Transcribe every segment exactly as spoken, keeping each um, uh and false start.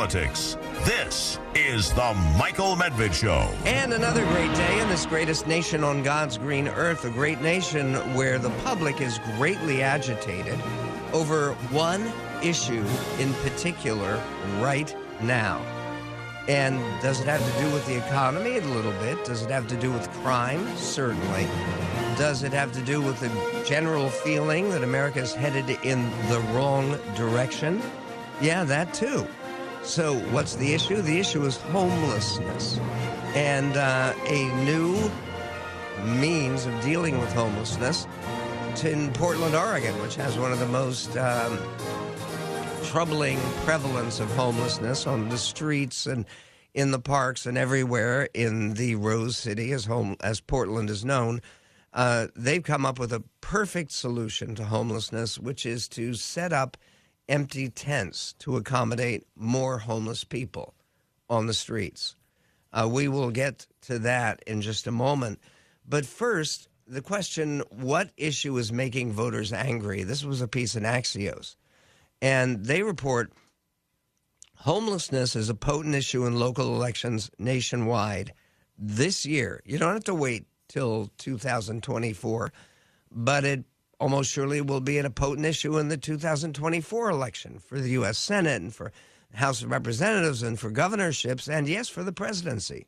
politics. This is The Michael Medved Show. And another great day in this greatest nation on God's green earth, a great nation where the public is greatly agitated over one issue in particular right now. And does it have to do with the economy? A little bit. Does it have to do with crime? Certainly. Does it have to do with the general feeling that America is headed in the wrong direction? Yeah, that too. So what's the issue? The issue is homelessness and uh, a new means of dealing with homelessness in Portland, Oregon, which has one of the most um, troubling prevalence of homelessness on the streets and in the parks and everywhere in the Rose City, as home as Portland is known. Uh, they've come up with a perfect solution to homelessness, which is to set up empty tents to accommodate more homeless people on the streets. Uh, we will get to that in just a moment. But first, the question, what issue is making voters angry? This was a piece in Axios. And they report homelessness is a potent issue in local elections nationwide this year. You don't have to wait till two thousand twenty-four, but it almost surely will be a potent issue in the two thousand twenty-four election for the U S Senate and for House of Representatives and for governorships and, yes, for the presidency.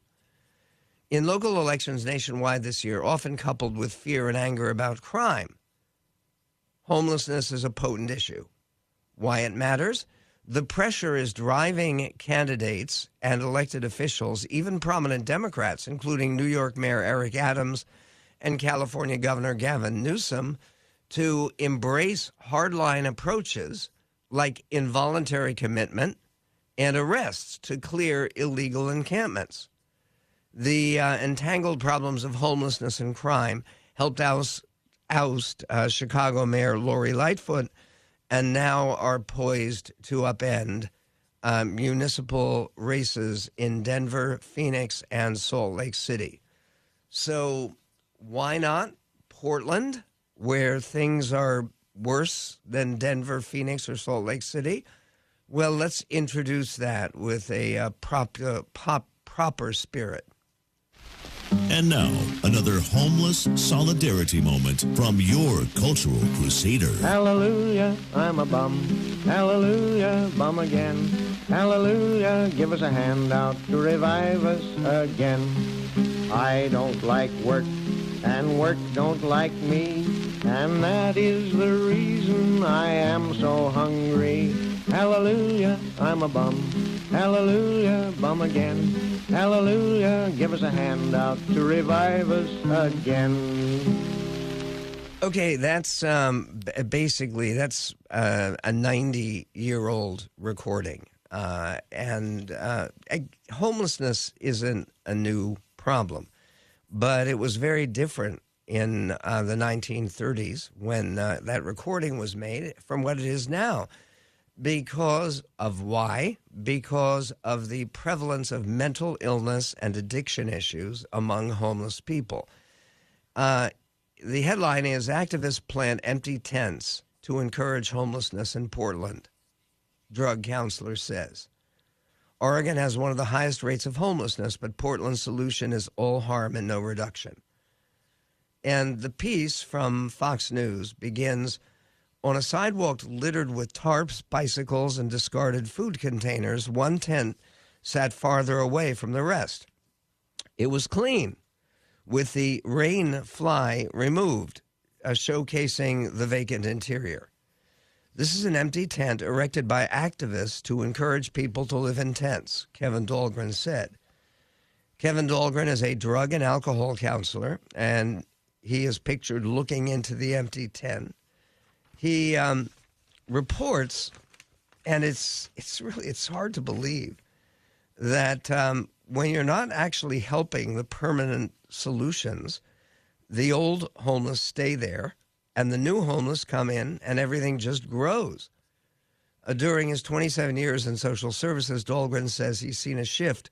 In local elections nationwide this year, often coupled with fear and anger about crime, homelessness is a potent issue. Why it matters? The pressure is driving candidates and elected officials, even prominent Democrats, including New York Mayor Eric Adams and California Governor Gavin Newsom, to embrace hardline approaches like involuntary commitment and arrests to clear illegal encampments. The uh, entangled problems of homelessness and crime helped oust, oust uh, Chicago Mayor Lori Lightfoot and now are poised to upend uh, municipal races in Denver, Phoenix, and Salt Lake City. So why not Portland, where things are worse than Denver, Phoenix, or Salt Lake City? Well, let's introduce that with a uh, prop, uh, pop, proper spirit. And now, another homeless solidarity moment from your cultural crusader. Hallelujah, I'm a bum. Hallelujah, bum again. Hallelujah, give us a hand out to revive us again. I don't like work, and work don't like me, and that is the reason I am so hungry. Hallelujah, I'm a bum. Hallelujah, bum again. Hallelujah, give us a hand out to revive us again. Okay, that's um, basically, that's uh, a ninety-year-old recording. Uh, and uh, homelessness isn't a new problem, but it was very different in uh, the nineteen thirties when uh, that recording was made from what it is now. Because of why? Because of the prevalence of mental illness and addiction issues among homeless people. Uh, the headline is, Activists Plant Empty Tents to Encourage Homelessness in Portland, drug counselor says. Oregon has one of the highest rates of homelessness, but Portland's solution is all harm and no reduction. And the piece from Fox News begins, on a sidewalk littered with tarps, bicycles, and discarded food containers, one tent sat farther away from the rest. It was clean, with the rain fly removed, uh, showcasing the vacant interior. This is an empty tent erected by activists to encourage people to live in tents, Kevin Dahlgren said. Kevin Dahlgren is a drug and alcohol counselor, and he is pictured looking into the empty tent. He um, reports, and it's it's really it's hard to believe that um, when you're not actually helping the permanent solutions, the old homeless stay there, and the new homeless come in, and everything just grows. Uh, during his twenty-seven years in social services, Dahlgren says he's seen a shift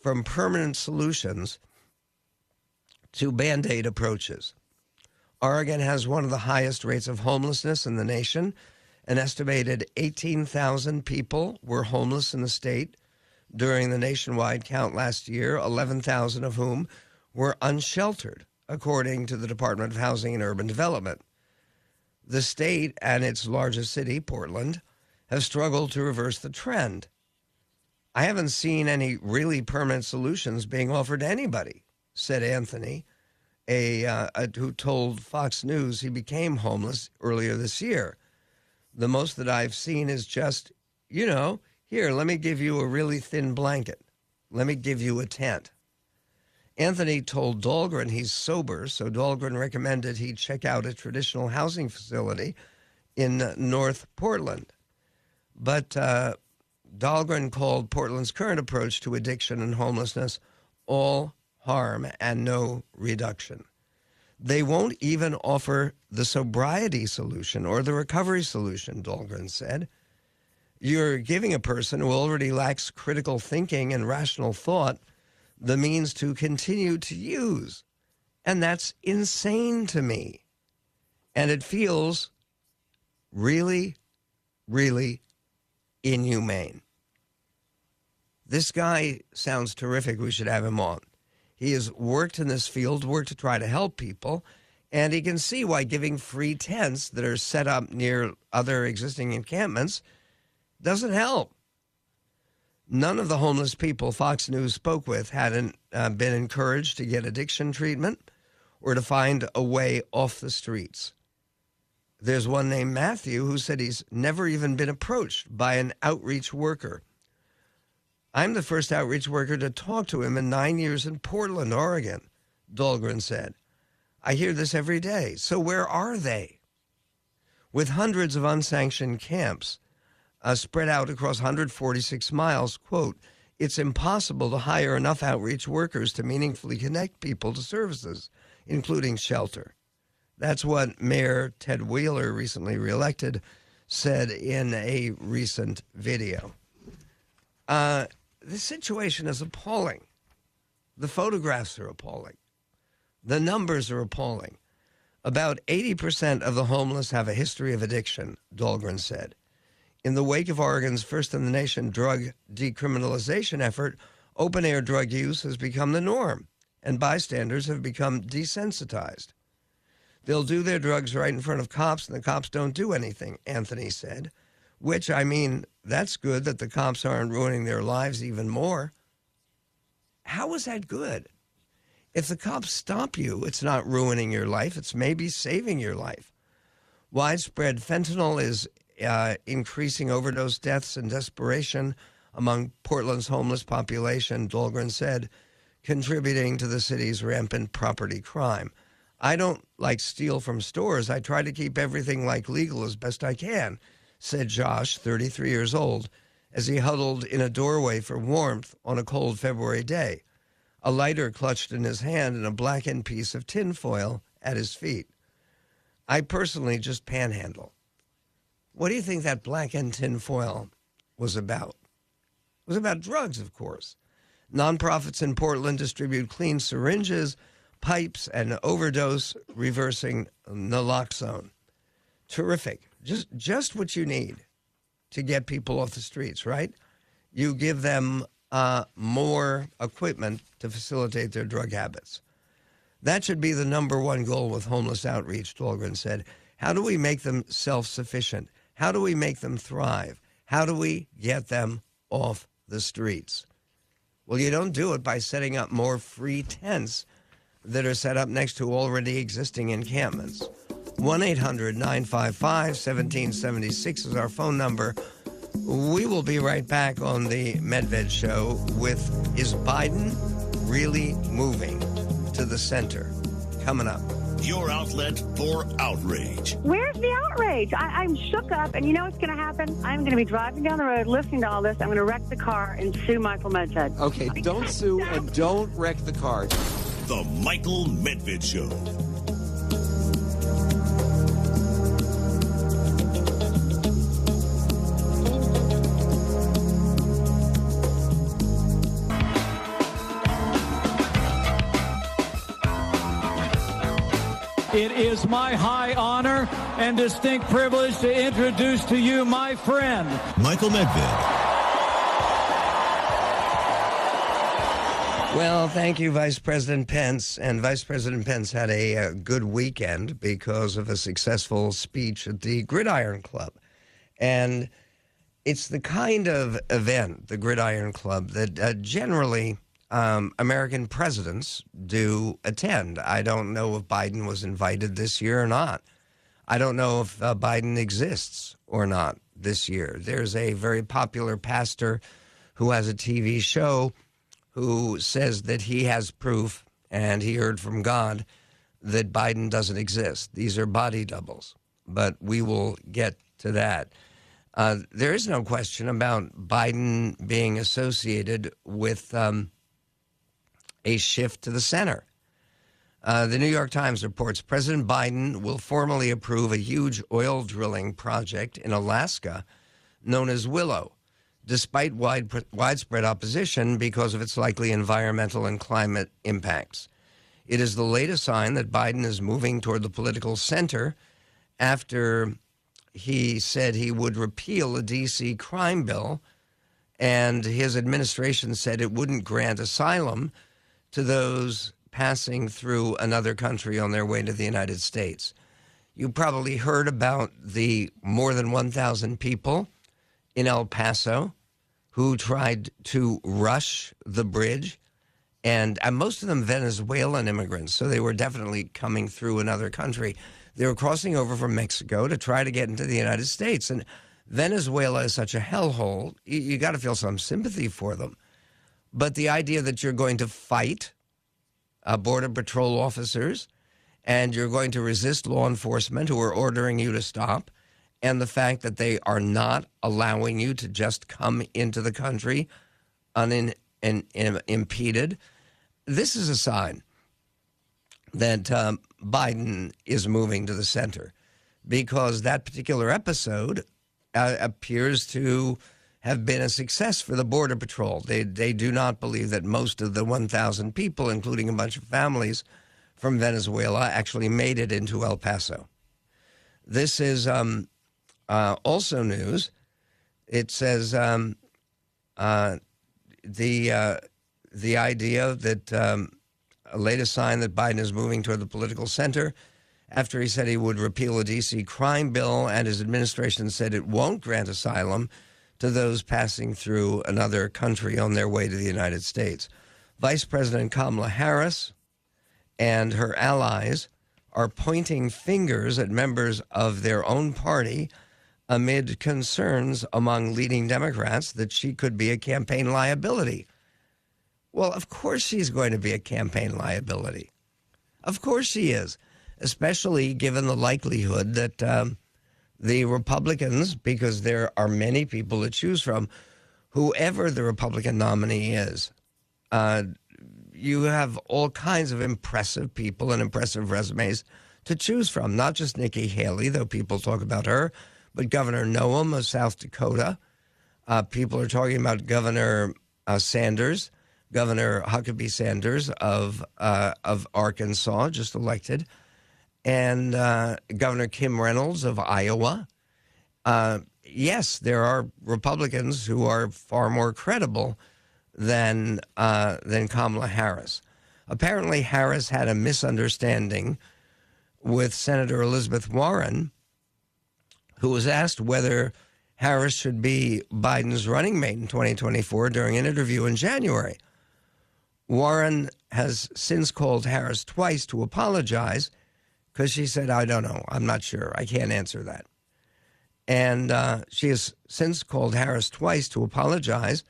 from permanent solutions to Band-Aid approaches. Oregon has one of the highest rates of homelessness in the nation, An estimated eighteen thousand people were homeless in the state during the nationwide count last year, eleven thousand of whom were unsheltered, according to the Department of Housing and Urban Development. The state and its largest city, Portland, have struggled to reverse the trend. I haven't seen any really permanent solutions being offered to anybody, said Anthony, a, uh, a, who told Fox News he became homeless earlier this year. The most that I've seen is just, you know, here, let me give you a really thin blanket. Let me give you a tent. Anthony told Dahlgren he's sober, so Dahlgren recommended he check out a traditional housing facility in North Portland. But uh, Dahlgren called Portland's current approach to addiction and homelessness all harm and no reduction. They won't even offer the sobriety solution or the recovery solution, Dahlgren said. You're giving a person who already lacks critical thinking and rational thought the means to continue to use. And that's insane to me. And it feels really, really inhumane. This guy sounds terrific. We should have him on. He has worked in this field, worked to try to help people, and he can see why giving free tents that are set up near other existing encampments doesn't help. None of the homeless people Fox News spoke with hadn't uh, been encouraged to get addiction treatment or to find a way off the streets. There's one named Matthew who said he's never even been approached by an outreach worker. I'm the first outreach worker to talk to him in nine years in Portland, Oregon, Dahlgren said. I hear this every day. So where are they? With hundreds of unsanctioned camps, Uh, spread out across one hundred forty-six miles, quote, it's impossible to hire enough outreach workers to meaningfully connect people to services, including shelter. That's what Mayor Ted Wheeler, recently reelected, said in a recent video. Uh, the situation is appalling. The photographs are appalling. The numbers are appalling. About eighty percent of the homeless have a history of addiction, Dahlgren said. In the wake of Oregon's first-in-the-nation drug decriminalization effort, open-air drug use has become the norm, and bystanders have become desensitized. They'll do their drugs right in front of cops, and the cops don't do anything, Anthony said, which, I mean, that's good that the cops aren't ruining their lives even more. How is that good? If the cops stop you, it's not ruining your life. It's maybe saving your life. Widespread fentanyl is Uh, increasing overdose deaths and desperation among Portland's homeless population, Dahlgren said, contributing to the city's rampant property crime. I don't like steal from stores. I try to keep everything like legal as best I can, said Josh, thirty-three years old, as he huddled in a doorway for warmth on a cold February day, a lighter clutched in his hand and a blackened piece of tinfoil at his feet. I personally just panhandle. What do you think that blackened tinfoil was about? It was about drugs, of course. Nonprofits in Portland distribute clean syringes, pipes, and overdose-reversing naloxone. Terrific. Just, just what you need to get people off the streets, right? You give them uh, more equipment to facilitate their drug habits. That should be the number one goal with homeless outreach, Dahlgren said. How do we make them self-sufficient? How do we make them thrive? How do we get them off the streets? Well, you don't do it by setting up more free tents that are set up next to already existing encampments. one eight hundred nine five five one seven seven six is our phone number. We will be right back on the Medved Show with Is Biden Really Moving to the Center? Coming up. Your outlet for outrage. Where's the outrage? I, I'm shook up, and you know what's going to happen? I'm going to be driving down the road, listening to all this. I'm going to wreck the car and sue Michael Medved. Okay, don't sue and don't wreck the car. The Michael Medved Show. It is my high honor and distinct privilege to introduce to you my friend, Michael Medved. Well, thank you, Vice President Pence. And Vice President Pence had a, a good weekend because of a successful speech at the Gridiron Club. And it's the kind of event, the Gridiron Club, that uh, generally um, American presidents do attend. I don't know if Biden was invited this year or not. I don't know if uh, Biden exists or not this year. There's a very popular pastor who has a T V show who says that he has proof, and he heard from God, that Biden doesn't exist. These are body doubles, but we will get to that. Uh, there is no question about Biden being associated with um, a shift to the center. Uh, the New York Times reports President Biden will formally approve a huge oil drilling project in Alaska known as Willow, despite wide, widespread opposition because of its likely environmental and climate impacts. It is the latest sign that Biden is moving toward the political center after he said he would repeal a D C crime bill, and his administration said it wouldn't grant asylum to those passing through another country on their way to the United States. You probably heard about the more than one thousand people in El Paso who tried to rush the bridge, and uh, most of them Venezuelan immigrants, so they were definitely coming through another country. They were crossing over from Mexico to try to get into the United States, and Venezuela is such a hellhole, you, you got to feel some sympathy for them. But the idea that you're going to fight uh, Border Patrol officers, and you're going to resist law enforcement who are ordering you to stop, and the fact that they are not allowing you to just come into the country unimpeded. This is a sign that um, Biden is moving to the center, because that particular episode uh, appears to have been a success for the Border Patrol. They, they do not believe that most of the one thousand people, including a bunch of families from Venezuela, actually made it into El Paso. This is... Um, Uh, also news, it says um, uh, the uh, the idea that um, a latest sign that Biden is moving toward the political center after he said he would repeal a D C crime bill, and his administration said it won't grant asylum to those passing through another country on their way to the United States. Vice President Kamala Harris and her allies are pointing fingers at members of their own party amid concerns among leading Democrats that she could be a campaign liability. Well, of course she's going to be a campaign liability. Of course she is, especially given the likelihood that um, the Republicans, because there are many people to choose from, whoever the Republican nominee is, uh, you have all kinds of impressive people and impressive resumes to choose from, not just Nikki Haley, though people talk about her, but Governor Noem of South Dakota. Uh, people are talking about Governor uh, Sanders, Governor Huckabee Sanders of uh, of Arkansas, just elected, and uh, Governor Kim Reynolds of Iowa. Uh, yes, there are Republicans who are far more credible than uh, than Kamala Harris. Apparently, Harris had a misunderstanding with Senator Elizabeth Warren, who was asked whether Harris should be Biden's running mate in twenty twenty-four during an interview in January. Warren has since called Harris twice to apologize because she said, I don't know, I'm not sure, I can't answer that. And uh, she has since called Harris twice to apologize,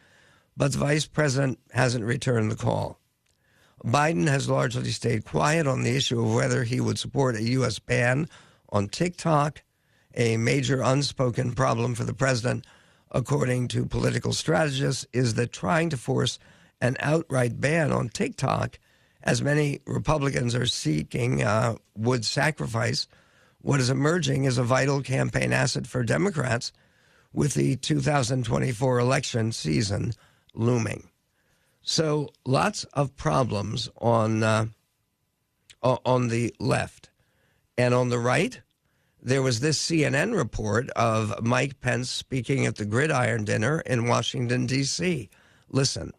but the vice president hasn't returned the call. Biden has largely stayed quiet on the issue of whether he would support a U S ban on TikTok, a major unspoken problem for the president, according to political strategists, is that trying to force an outright ban on TikTok, as many Republicans are seeking, uh, would sacrifice what is emerging as a vital campaign asset for Democrats with the two thousand twenty-four election season looming. So lots of problems on, uh, on the left. And on the right, there was this C N N report of Mike Pence speaking at the Gridiron Dinner in Washington, D C Listen.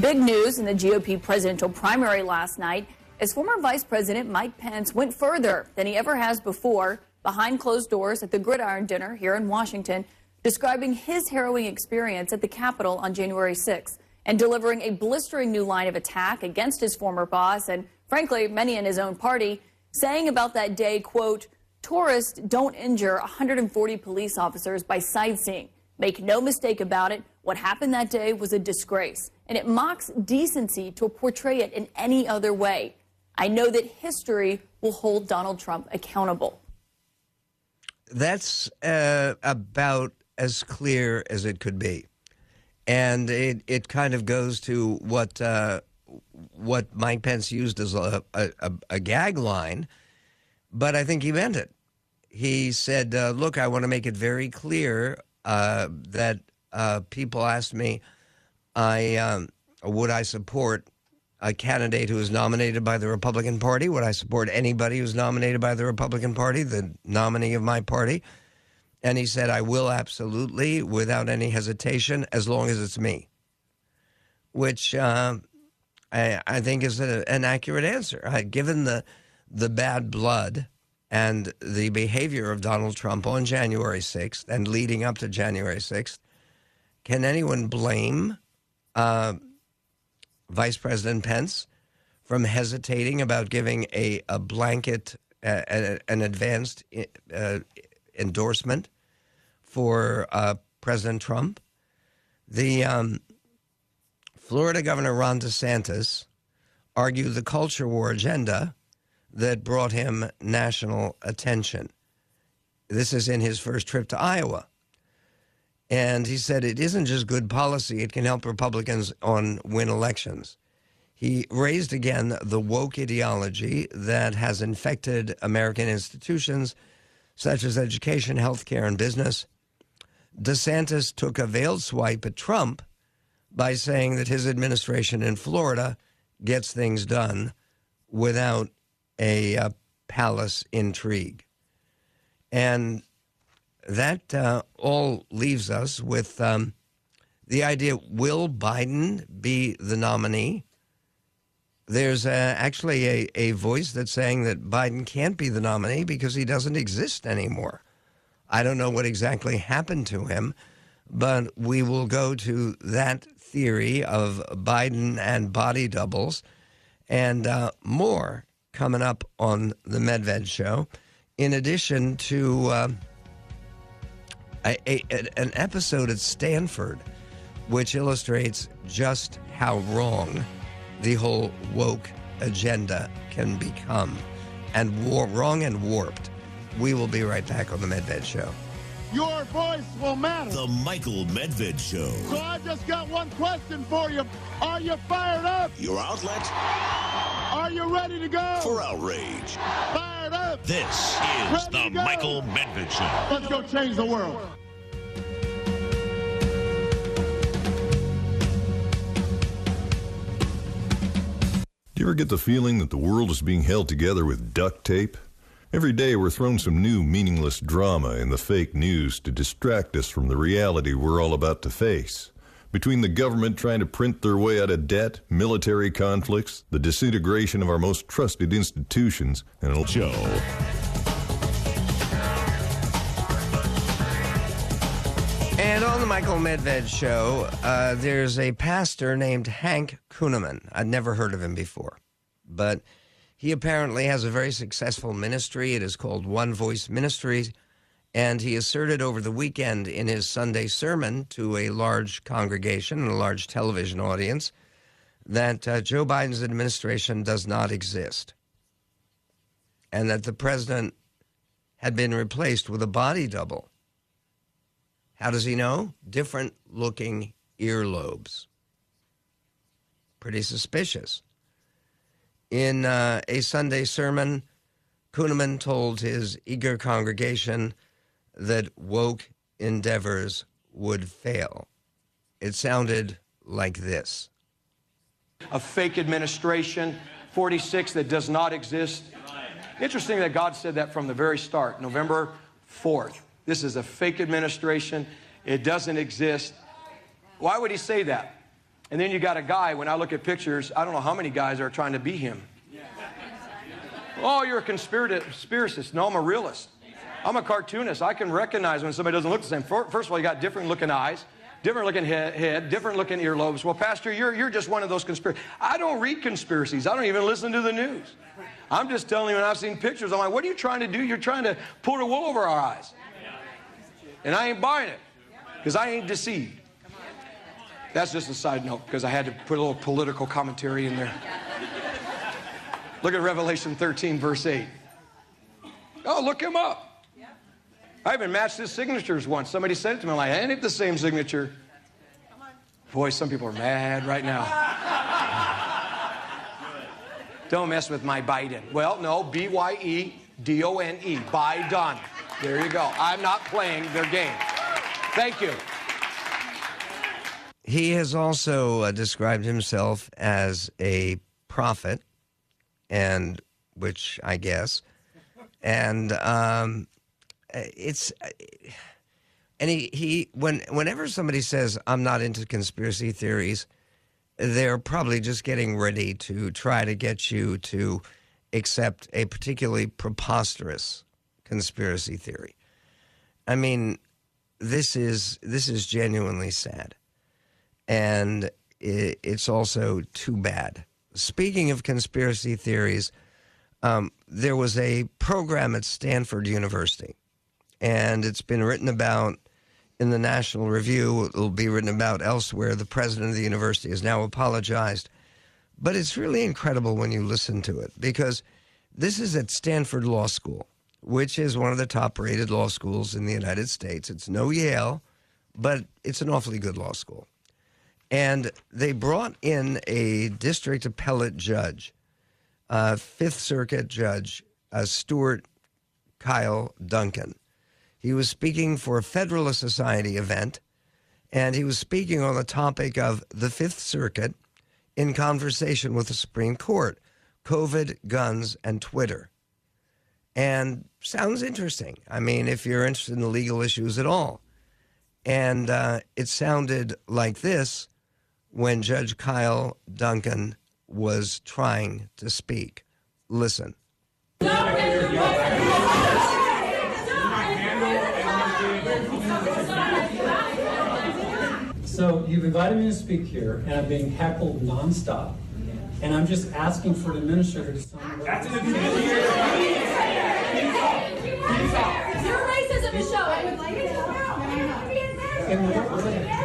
Big news in the G O P presidential primary last night as former Vice President Mike Pence went further than he ever has before behind closed doors at the Gridiron Dinner here in Washington, describing his harrowing experience at the Capitol on January sixth and delivering a blistering new line of attack against his former boss and, frankly, many in his own party, saying about that day, quote, "Tourists don't injure one hundred forty police officers by sightseeing. Make no mistake about it, what happened that day was a disgrace, and it mocks decency to portray it in any other way. I know that history will hold Donald Trump accountable." That's uh, about as clear as it could be. And it, it kind of goes to what uh, what Mike Pence used as a, a, a gag line, but I think he meant it. He said, uh, look, I want to make it very clear uh, that uh, people asked me, I um, would I support a candidate who is nominated by the Republican Party? Would I support anybody who's nominated by the Republican Party, the nominee of my party? And he said, I will absolutely, without any hesitation, as long as it's me. Which uh, I, I think is a, an accurate answer. I, given the, the bad blood and the behavior of Donald Trump on January sixth and leading up to January sixth, can anyone blame uh, Vice President Pence from hesitating about giving a, a blanket, uh, a, an advanced uh, endorsement for uh, President Trump? The um, Florida Governor Ron DeSantis argued the culture war agenda that brought him national attention. This is in his first trip to Iowa. And he said it isn't just good policy, it can help Republicans on win elections. He raised again the woke ideology that has infected American institutions such as education, healthcare, and business. DeSantis took a veiled swipe at Trump by saying that his administration in Florida gets things done without a uh, palace intrigue. And that uh, all leaves us with um, the idea, will Biden be the nominee? There's uh, actually a, a voice that's saying that Biden can't be the nominee because he doesn't exist anymore. I don't know what exactly happened to him, but we will go to that theory of Biden and body doubles and uh, more coming up on The Medved Show, in addition to... Uh, A, a, an episode at Stanford which illustrates just how wrong the whole woke agenda can become and war, wrong and warped. We will be right back on The Medved Show. Your voice will matter. The Michael Medved Show. So I just got one question for you. Are you fired up? Your outlet? Are you ready to go? For outrage. Fired up. This is The Michael Medved Show. Let's go change the world. Do you ever get the feeling that the world is being held together with duct tape? Every day we're thrown some new meaningless drama in the fake news to distract us from the reality we're all about to face. Between the government trying to print their way out of debt, military conflicts, the disintegration of our most trusted institutions, and it'll show. And on the Michael Medved Show, uh, there's a pastor named Hank Kuhneman. I'd never heard of him before, but... he apparently has a very successful ministry. It is called One Voice Ministries, and he asserted over the weekend in his Sunday sermon to a large congregation and a large television audience that uh, Joe Biden's administration does not exist and that the president had been replaced with a body double. How does he know? Different-looking earlobes. Pretty suspicious. In uh, a Sunday sermon, Kuhneman told his eager congregation that woke endeavors would fail. It sounded like this. A fake administration, forty-six that does not exist, Interesting that God said that from the very start, November fourth. This is a fake administration. It doesn't exist. Why would he say that? And then you got a guy, when I look at pictures, I don't know how many guys are trying to be him. Oh, you're a conspiracist. No, I'm a realist. I'm a cartoonist. I can recognize when somebody doesn't look the same. First of all, you got different looking eyes, different looking head, head different looking earlobes. Well, Pastor, you're, you're just one of those conspiracies. I don't read conspiracies. I don't even listen to the news. I'm just telling you, when I've seen pictures, I'm like, what are you trying to do? You're trying to pull the wool over our eyes. And I ain't buying it, because I ain't deceived. That's just a side note, because I had to put a little political commentary in there. Look at Revelation thirteen, verse eight. Oh, look him up. I even matched his signatures once. Somebody said it to me, I'm like, ain't it the same signature? Boy, some people are mad right now. Don't mess with my Biden. Well, no, B Y E D O N E, Biden. There you go. I'm not playing their game. Thank you. He has also uh, described himself as a prophet, and which I guess, and um, it's, and he, he when whenever somebody says I'm not into conspiracy theories, they're probably just getting ready to try to get you to accept a particularly preposterous conspiracy theory. I mean, this is this is genuinely sad. And it's also too bad. Speaking of conspiracy theories, um, there was a program at Stanford University, and it's been written about in the National Review. It'll be written about elsewhere. The president of the university has now apologized. But it's really incredible when you listen to it, because this is at Stanford Law School, which is one of the top-rated law schools in the United States. It's no Yale, but it's an awfully good law school. And they brought in a district appellate judge, uh, Fifth Circuit Judge uh, Stuart Kyle Duncan. He was speaking for a Federalist Society event, and he was speaking on the topic of the Fifth Circuit in conversation with the Supreme Court, COVID, guns, and Twitter. And sounds interesting. I mean, if you're interested in the legal issues at all. And uh, it sounded like this when Judge Kyle Duncan was trying to speak. Listen. So you've invited me to speak here, and I'm being heckled nonstop. And I'm just asking for an administrator to sign. That's an administrator. Your racism is showing.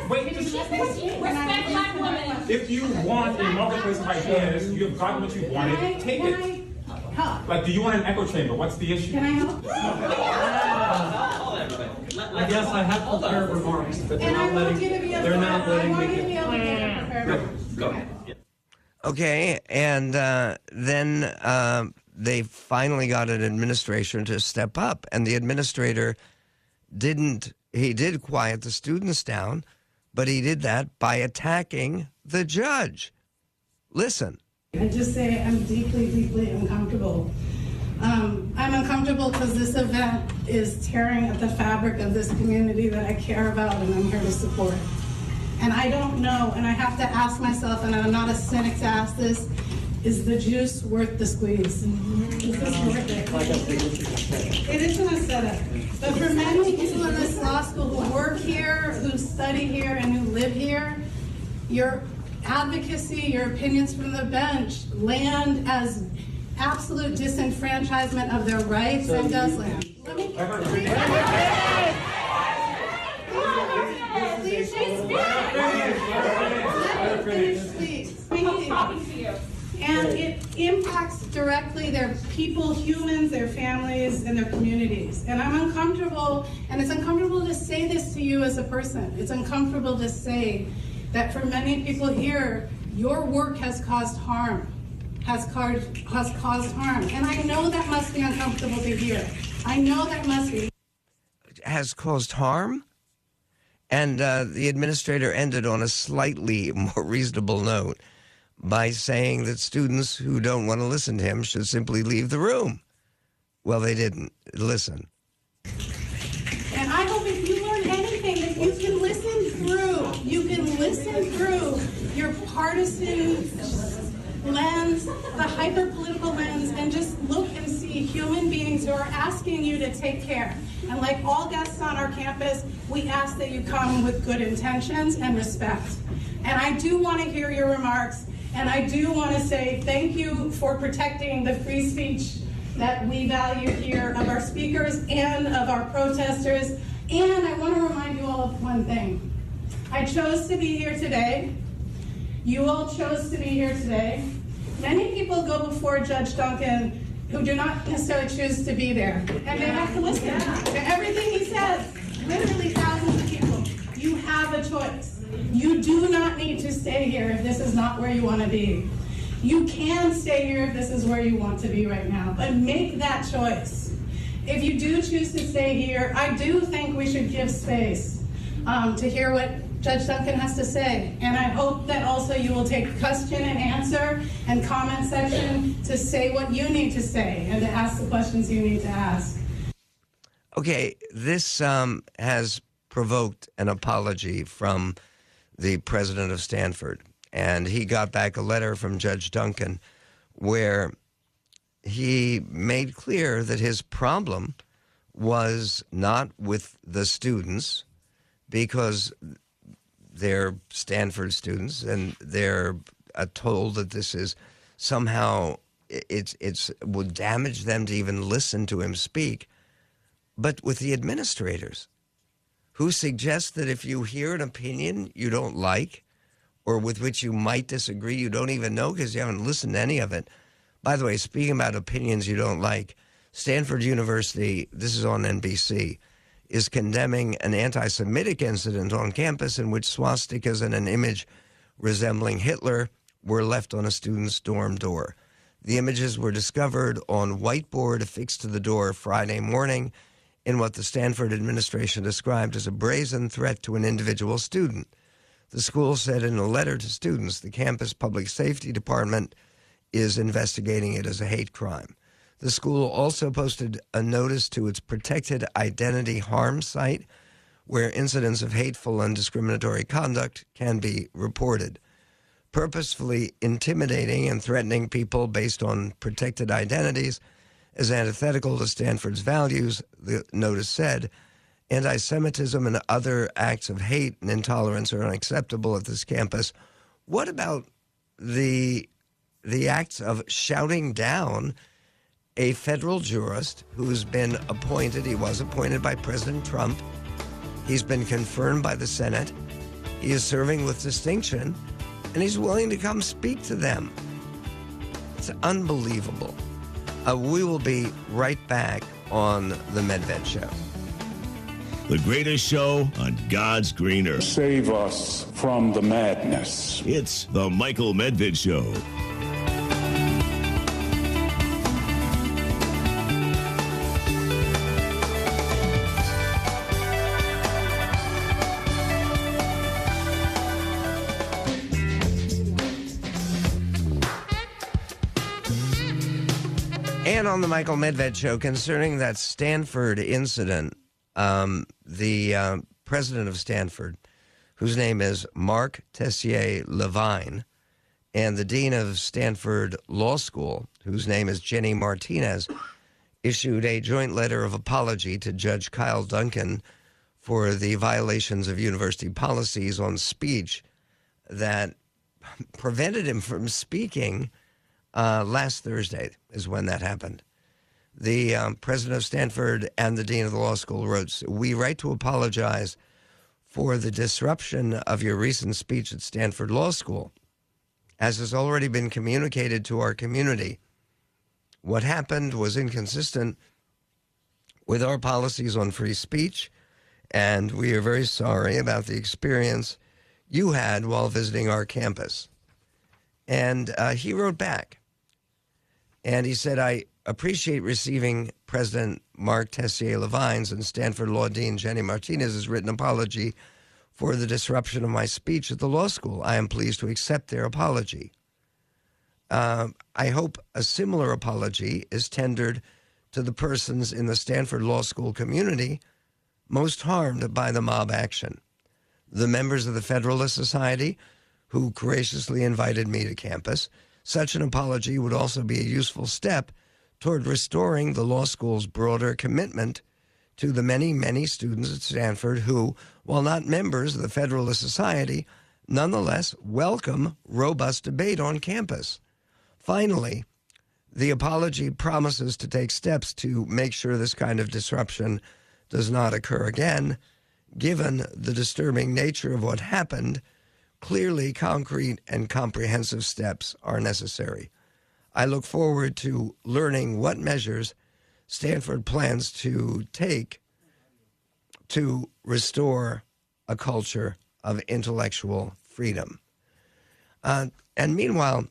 Wait, just respect black women. If you want a marketplace like this, you have gotten what you wanted, take it. Like, do you want an echo chamber? What's the issue? Can I help? Yes, I have prepared remarks, but they're not letting me get prepared. Okay, and uh, then uh, they finally got an administration to step up, and the administrator didn't. He did quiet the students down, but he did that by attacking the judge. Listen. I just say I'm deeply, deeply uncomfortable. Um, I'm uncomfortable because this event is tearing at the fabric of this community that I care about and I'm here to support. And I don't know, and I have to ask myself, and I'm not a cynic to ask this, is the juice worth the squeeze? Is this worth it? It isn't a setup. But for many people in this law school who work here, who study here, and who live here, your advocacy, your opinions from the bench land as absolute disenfranchisement of their rights so and does land. Let me finish. Let me finish, please. Thank you. And it impacts directly their people, humans, their families, and their communities. And I'm uncomfortable, and it's uncomfortable to say this to you as a person. It's uncomfortable to say that for many people here, your work has caused harm, has caused, has caused harm. And I know that must be uncomfortable to hear. I know that must be. Has caused harm? And uh, the administrator ended on a slightly more reasonable note by saying that students who don't want to listen to him should simply leave the room. Well, they didn't. Listen. And I hope if you learn anything that you can listen through, you can listen through your partisan lens, the hyper-political lens, and just look and see human beings who are asking you to take care. And like all guests on our campus, we ask that you come with good intentions and respect. And I do want to hear your remarks, and I do want to say thank you for protecting the free speech that we value here of our speakers and of our protesters. And I want to remind you all of one thing. I chose to be here today. You all chose to be here today. Many people go before Judge Duncan who do not necessarily choose to be there. And yeah. they have to listen yeah. to everything he says. Literally thousands of people. You have a choice. You do not need to stay here if this is not where you want to be. You can stay here if this is where you want to be right now, but make that choice. If you do choose to stay here, I do think we should give space um, to hear what Judge Duncan has to say. And I hope that also you will take question and answer and comment section to say what you need to say and to ask the questions you need to ask. Okay, this um, has provoked an apology from the president of Stanford. And he got back a letter from Judge Duncan where he made clear that his problem was not with the students, because they're Stanford students and they're told that this is somehow it's it's would damage them to even listen to him speak, but with the administrators who suggest that if you hear an opinion you don't like or with which you might disagree, you don't even know because you haven't listened to any of it. By the way, speaking about opinions you don't like, Stanford University, this is on N B C, is condemning an anti-Semitic incident on campus in which swastikas and an image resembling Hitler were left on a student's dorm door. The images were discovered on whiteboard affixed to the door Friday morning in what the Stanford administration described as a brazen threat to an individual student. The school said in a letter to students, the campus public safety department is investigating it as a hate crime. The school also posted a notice to its protected identity harm site where incidents of hateful and discriminatory conduct can be reported. Purposefully intimidating and threatening people based on protected identities is antithetical to Stanford's values, the notice said. Anti-Semitism and other acts of hate and intolerance are unacceptable at this campus. What about the, the acts of shouting down a federal jurist who's been appointed? He was appointed by President Trump. He's been confirmed by the Senate. He is serving with distinction, and he's willing to come speak to them. It's unbelievable. Uh, we will be right back on The Medved Show. The greatest show on God's green earth. Save us from the madness. It's The Michael Medved Show. And on The Michael Medved Show, concerning that Stanford incident, Um, the uh, president of Stanford, whose name is Mark Tessier-Levine, and the dean of Stanford Law School, whose name is Jenny Martinez, issued a joint letter of apology to Judge Kyle Duncan for the violations of university policies on speech that prevented him from speaking uh, last Thursday is when that happened. The um, president of Stanford and the dean of the law school wrote, "We write to apologize for the disruption of your recent speech at Stanford Law School. As has already been communicated to our community, what happened was inconsistent with our policies on free speech, and we are very sorry about the experience you had while visiting our campus." And uh, he wrote back, and he said, I... appreciate receiving President Mark Tessier-Levine's and Stanford Law Dean Jenny Martinez's written apology for the disruption of my speech at the law school. I am pleased to accept their apology. Uh, I hope a similar apology is tendered to the persons in the Stanford Law School community most harmed by the mob action, the members of the Federalist Society who graciously invited me to campus. Such an apology would also be a useful step toward restoring the law school's broader commitment to the many, many students at Stanford who, while not members of the Federalist Society, nonetheless welcome robust debate on campus. Finally, the apology promises to take steps to make sure this kind of disruption does not occur again. Given the disturbing nature of what happened, clearly concrete and comprehensive steps are necessary. I look forward to learning what measures Stanford plans to take to restore a culture of intellectual freedom. Uh, and meanwhile,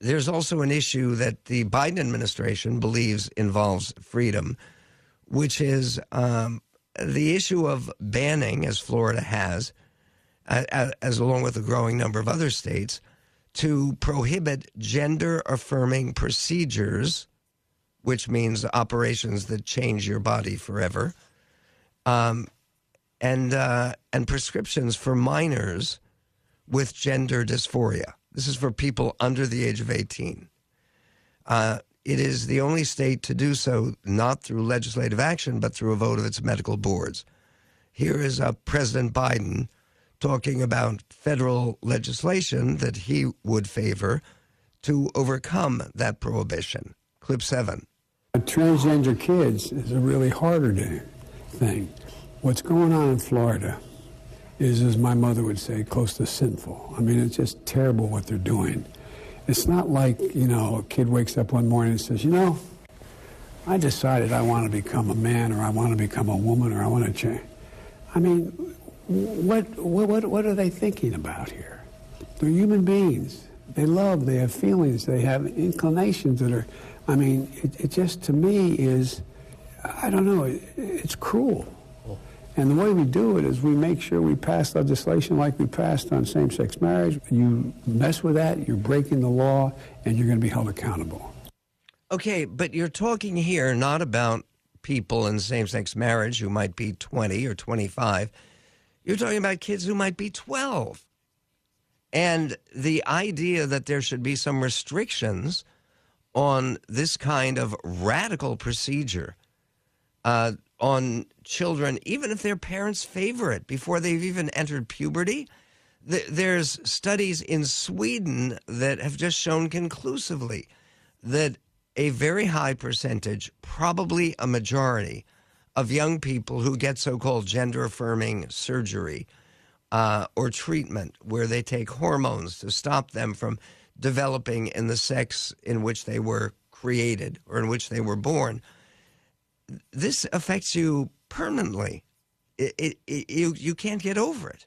there's also an issue that the Biden administration believes involves freedom, which is um, the issue of banning, as Florida has, uh, as along with a growing number of other states, to prohibit gender-affirming procedures, which means operations that change your body forever, um, and, uh, and prescriptions for minors with gender dysphoria. This is for people under the age of eighteen. Uh, it is the only state to do so, not through legislative action, but through a vote of its medical boards. Here is uh, President Biden talking about federal legislation that he would favor to overcome that prohibition. Clip seven. Transgender kids is a really harder thing. What's going on in Florida is, as my mother would say, close to sinful. I mean, it's just terrible what they're doing. It's not like, you know, a kid wakes up one morning and says, you know, I decided I want to become a man, or I want to become a woman, or I want to change. I mean, What, what what are they thinking about here? They're human beings. They love, they have feelings, they have inclinations that are, I mean, it, it just to me is, I don't know, it, it's cruel. And the way we do it is we make sure we pass legislation like we passed on same-sex marriage. You mess with that, you're breaking the law, and you're going to be held accountable. Okay, but you're talking here not about people in same-sex marriage who might be twenty or twenty-five. You're talking about kids who might be twelve. And the idea that there should be some restrictions on this kind of radical procedure uh, on children, even if their parents favor it before they've even entered puberty. Th- there's studies in Sweden that have just shown conclusively that a very high percentage, probably a majority, of young people who get so-called gender-affirming surgery uh, or treatment where they take hormones to stop them from developing in the sex in which they were created or in which they were born. This affects you permanently. It, it, it, you, you can't get over it.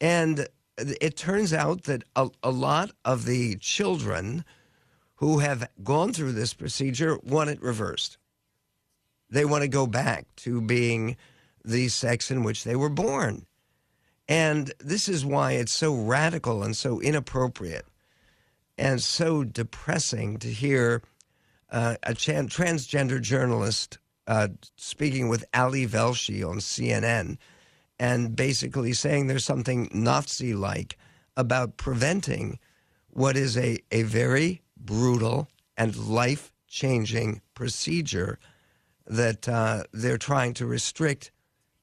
And it turns out that a, a lot of the children who have gone through this procedure want it reversed. They want to go back to being the sex in which they were born. And this is why it's so radical and so inappropriate and so depressing to hear uh, a tran- transgender journalist uh, speaking with Ali Velshi on C N N and basically saying there's something Nazi-like about preventing what is a, a very brutal and life-changing procedure that uh, they're trying to restrict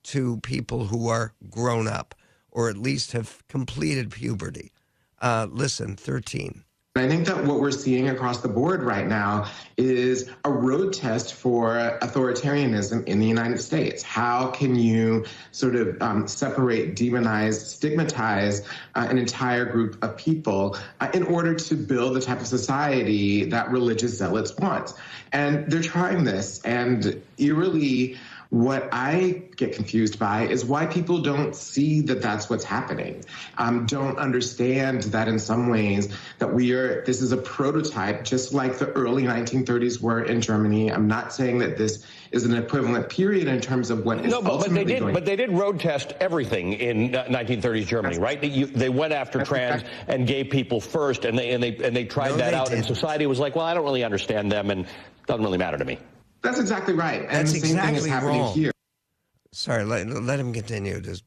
to people who are grown up or at least have completed puberty. Uh, listen, thirteen. I think that what we're seeing across the board right now is a road test for authoritarianism in the United States. How can you sort of um, separate, demonize, stigmatize uh, an entire group of people uh, in order to build the type of society that religious zealots want? And they're trying this, and eerily, what I get confused by is why people don't see that that's what's happening, um, don't understand that in some ways that we are, this is a prototype, just like the early nineteen thirties were in Germany. I'm not saying that this is an equivalent period in terms of what is no, but, ultimately but they did, going. But they did road test everything in uh, nineteen thirties Germany, that's, right? They, you, they went after trans and gay people first, and they and they and they tried no, that they out, didn't. And society was like, well, I don't really understand them, and doesn't really matter to me. That's exactly right. And That's the same exactly thing is happening wrong. here. Sorry, let, let him continue. Just,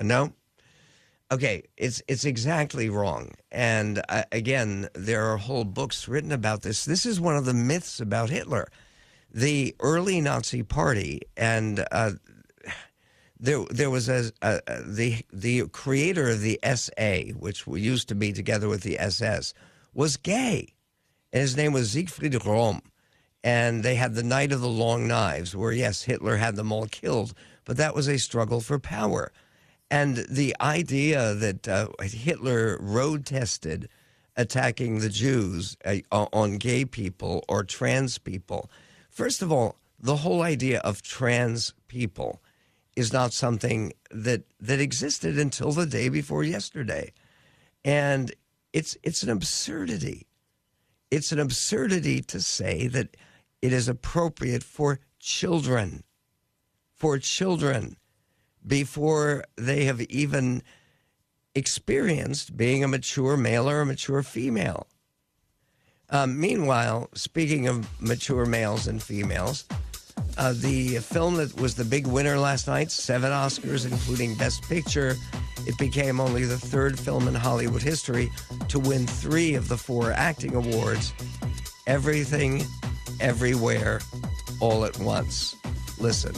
no? Okay, it's it's exactly wrong. And uh, again, there are whole books written about this. This is one of the myths about Hitler. The early Nazi Party, and uh, there there was a, a, a, the, the creator of the S A, which used to be together with the S S, was gay. And his name was Siegfried Röhm. And they had the Night of the Long Knives, where, yes, Hitler had them all killed, but that was a struggle for power. And the idea that uh, Hitler road-tested attacking the Jews uh, on gay people or trans people, first of all, the whole idea of trans people is not something that that existed until the day before yesterday. And it's it's an absurdity. It's an absurdity to say that it is appropriate for children, for children, before they have even experienced being a mature male or a mature female. Um, meanwhile, speaking of mature males and females, uh, the film that was the big winner last night, seven Oscars, including Best Picture, it became only the third film in Hollywood history to win three of the four acting awards, Everything, Everywhere, All at Once. Listen.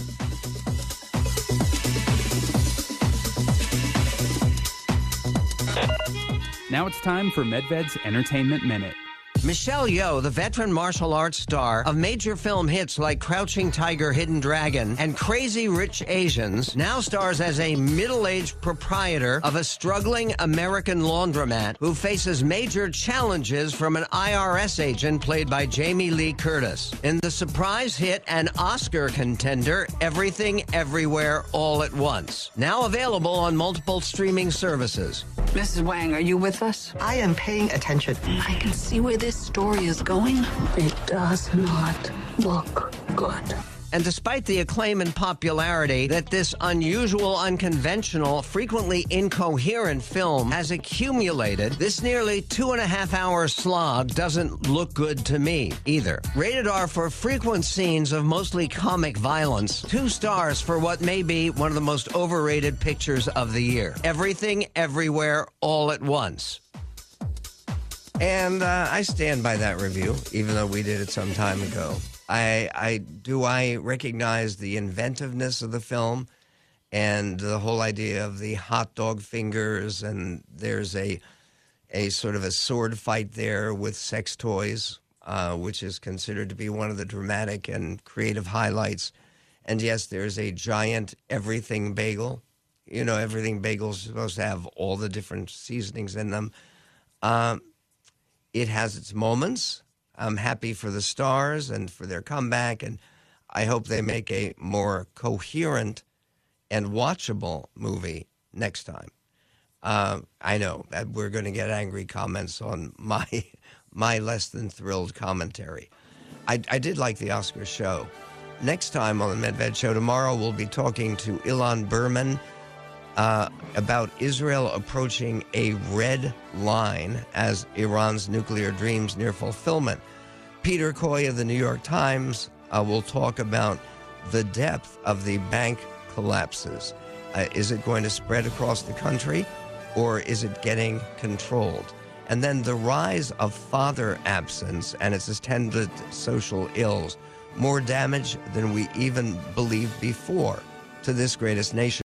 Now it's time for Medved's Entertainment Minute. Michelle Yeoh, the veteran martial arts star of major film hits like Crouching Tiger, Hidden Dragon and Crazy Rich Asians, now stars as a middle-aged proprietor of a struggling American laundromat who faces major challenges from an I R S agent played by Jamie Lee Curtis. In the surprise hit and Oscar contender, Everything, Everywhere, All at Once. Now available on multiple streaming services. Missus Wang, are you with us? I am paying attention. I can see where this This story is going. It does not look good. And despite the acclaim and popularity that this unusual, unconventional, frequently incoherent film has accumulated, this nearly two and a half hour slog doesn't look good to me either. Rated R for frequent scenes of mostly comic violence, two stars for what may be one of the most overrated pictures of the year. Everything, Everywhere, All at Once. And uh, I stand by that review, even though we did it some time ago. I, I do I recognize the inventiveness of the film and the whole idea of the hot dog fingers, and there's a, a sort of a sword fight there with sex toys, uh, which is considered to be one of the dramatic and creative highlights. And yes, there's a giant everything bagel. You know, everything bagels are supposed to have all the different seasonings in them. Um... It has its moments. I'm happy for the stars and for their comeback, and I hope they make a more coherent and watchable movie next time. Uh, I know that we're going to get angry comments on my my less than thrilled commentary. I, I did like the Oscar show. Next time on the Medved Show tomorrow, we'll be talking to Ilan Berman Uh, about Israel approaching a red line as Iran's nuclear dreams near fulfillment. Peter Coy of the New York Times uh, will talk about the depth of the bank collapses. Uh, is it going to spread across the country, or is it getting controlled? And then the rise of father absence and its attendant social ills, more damage than we even believed before to this greatest nation.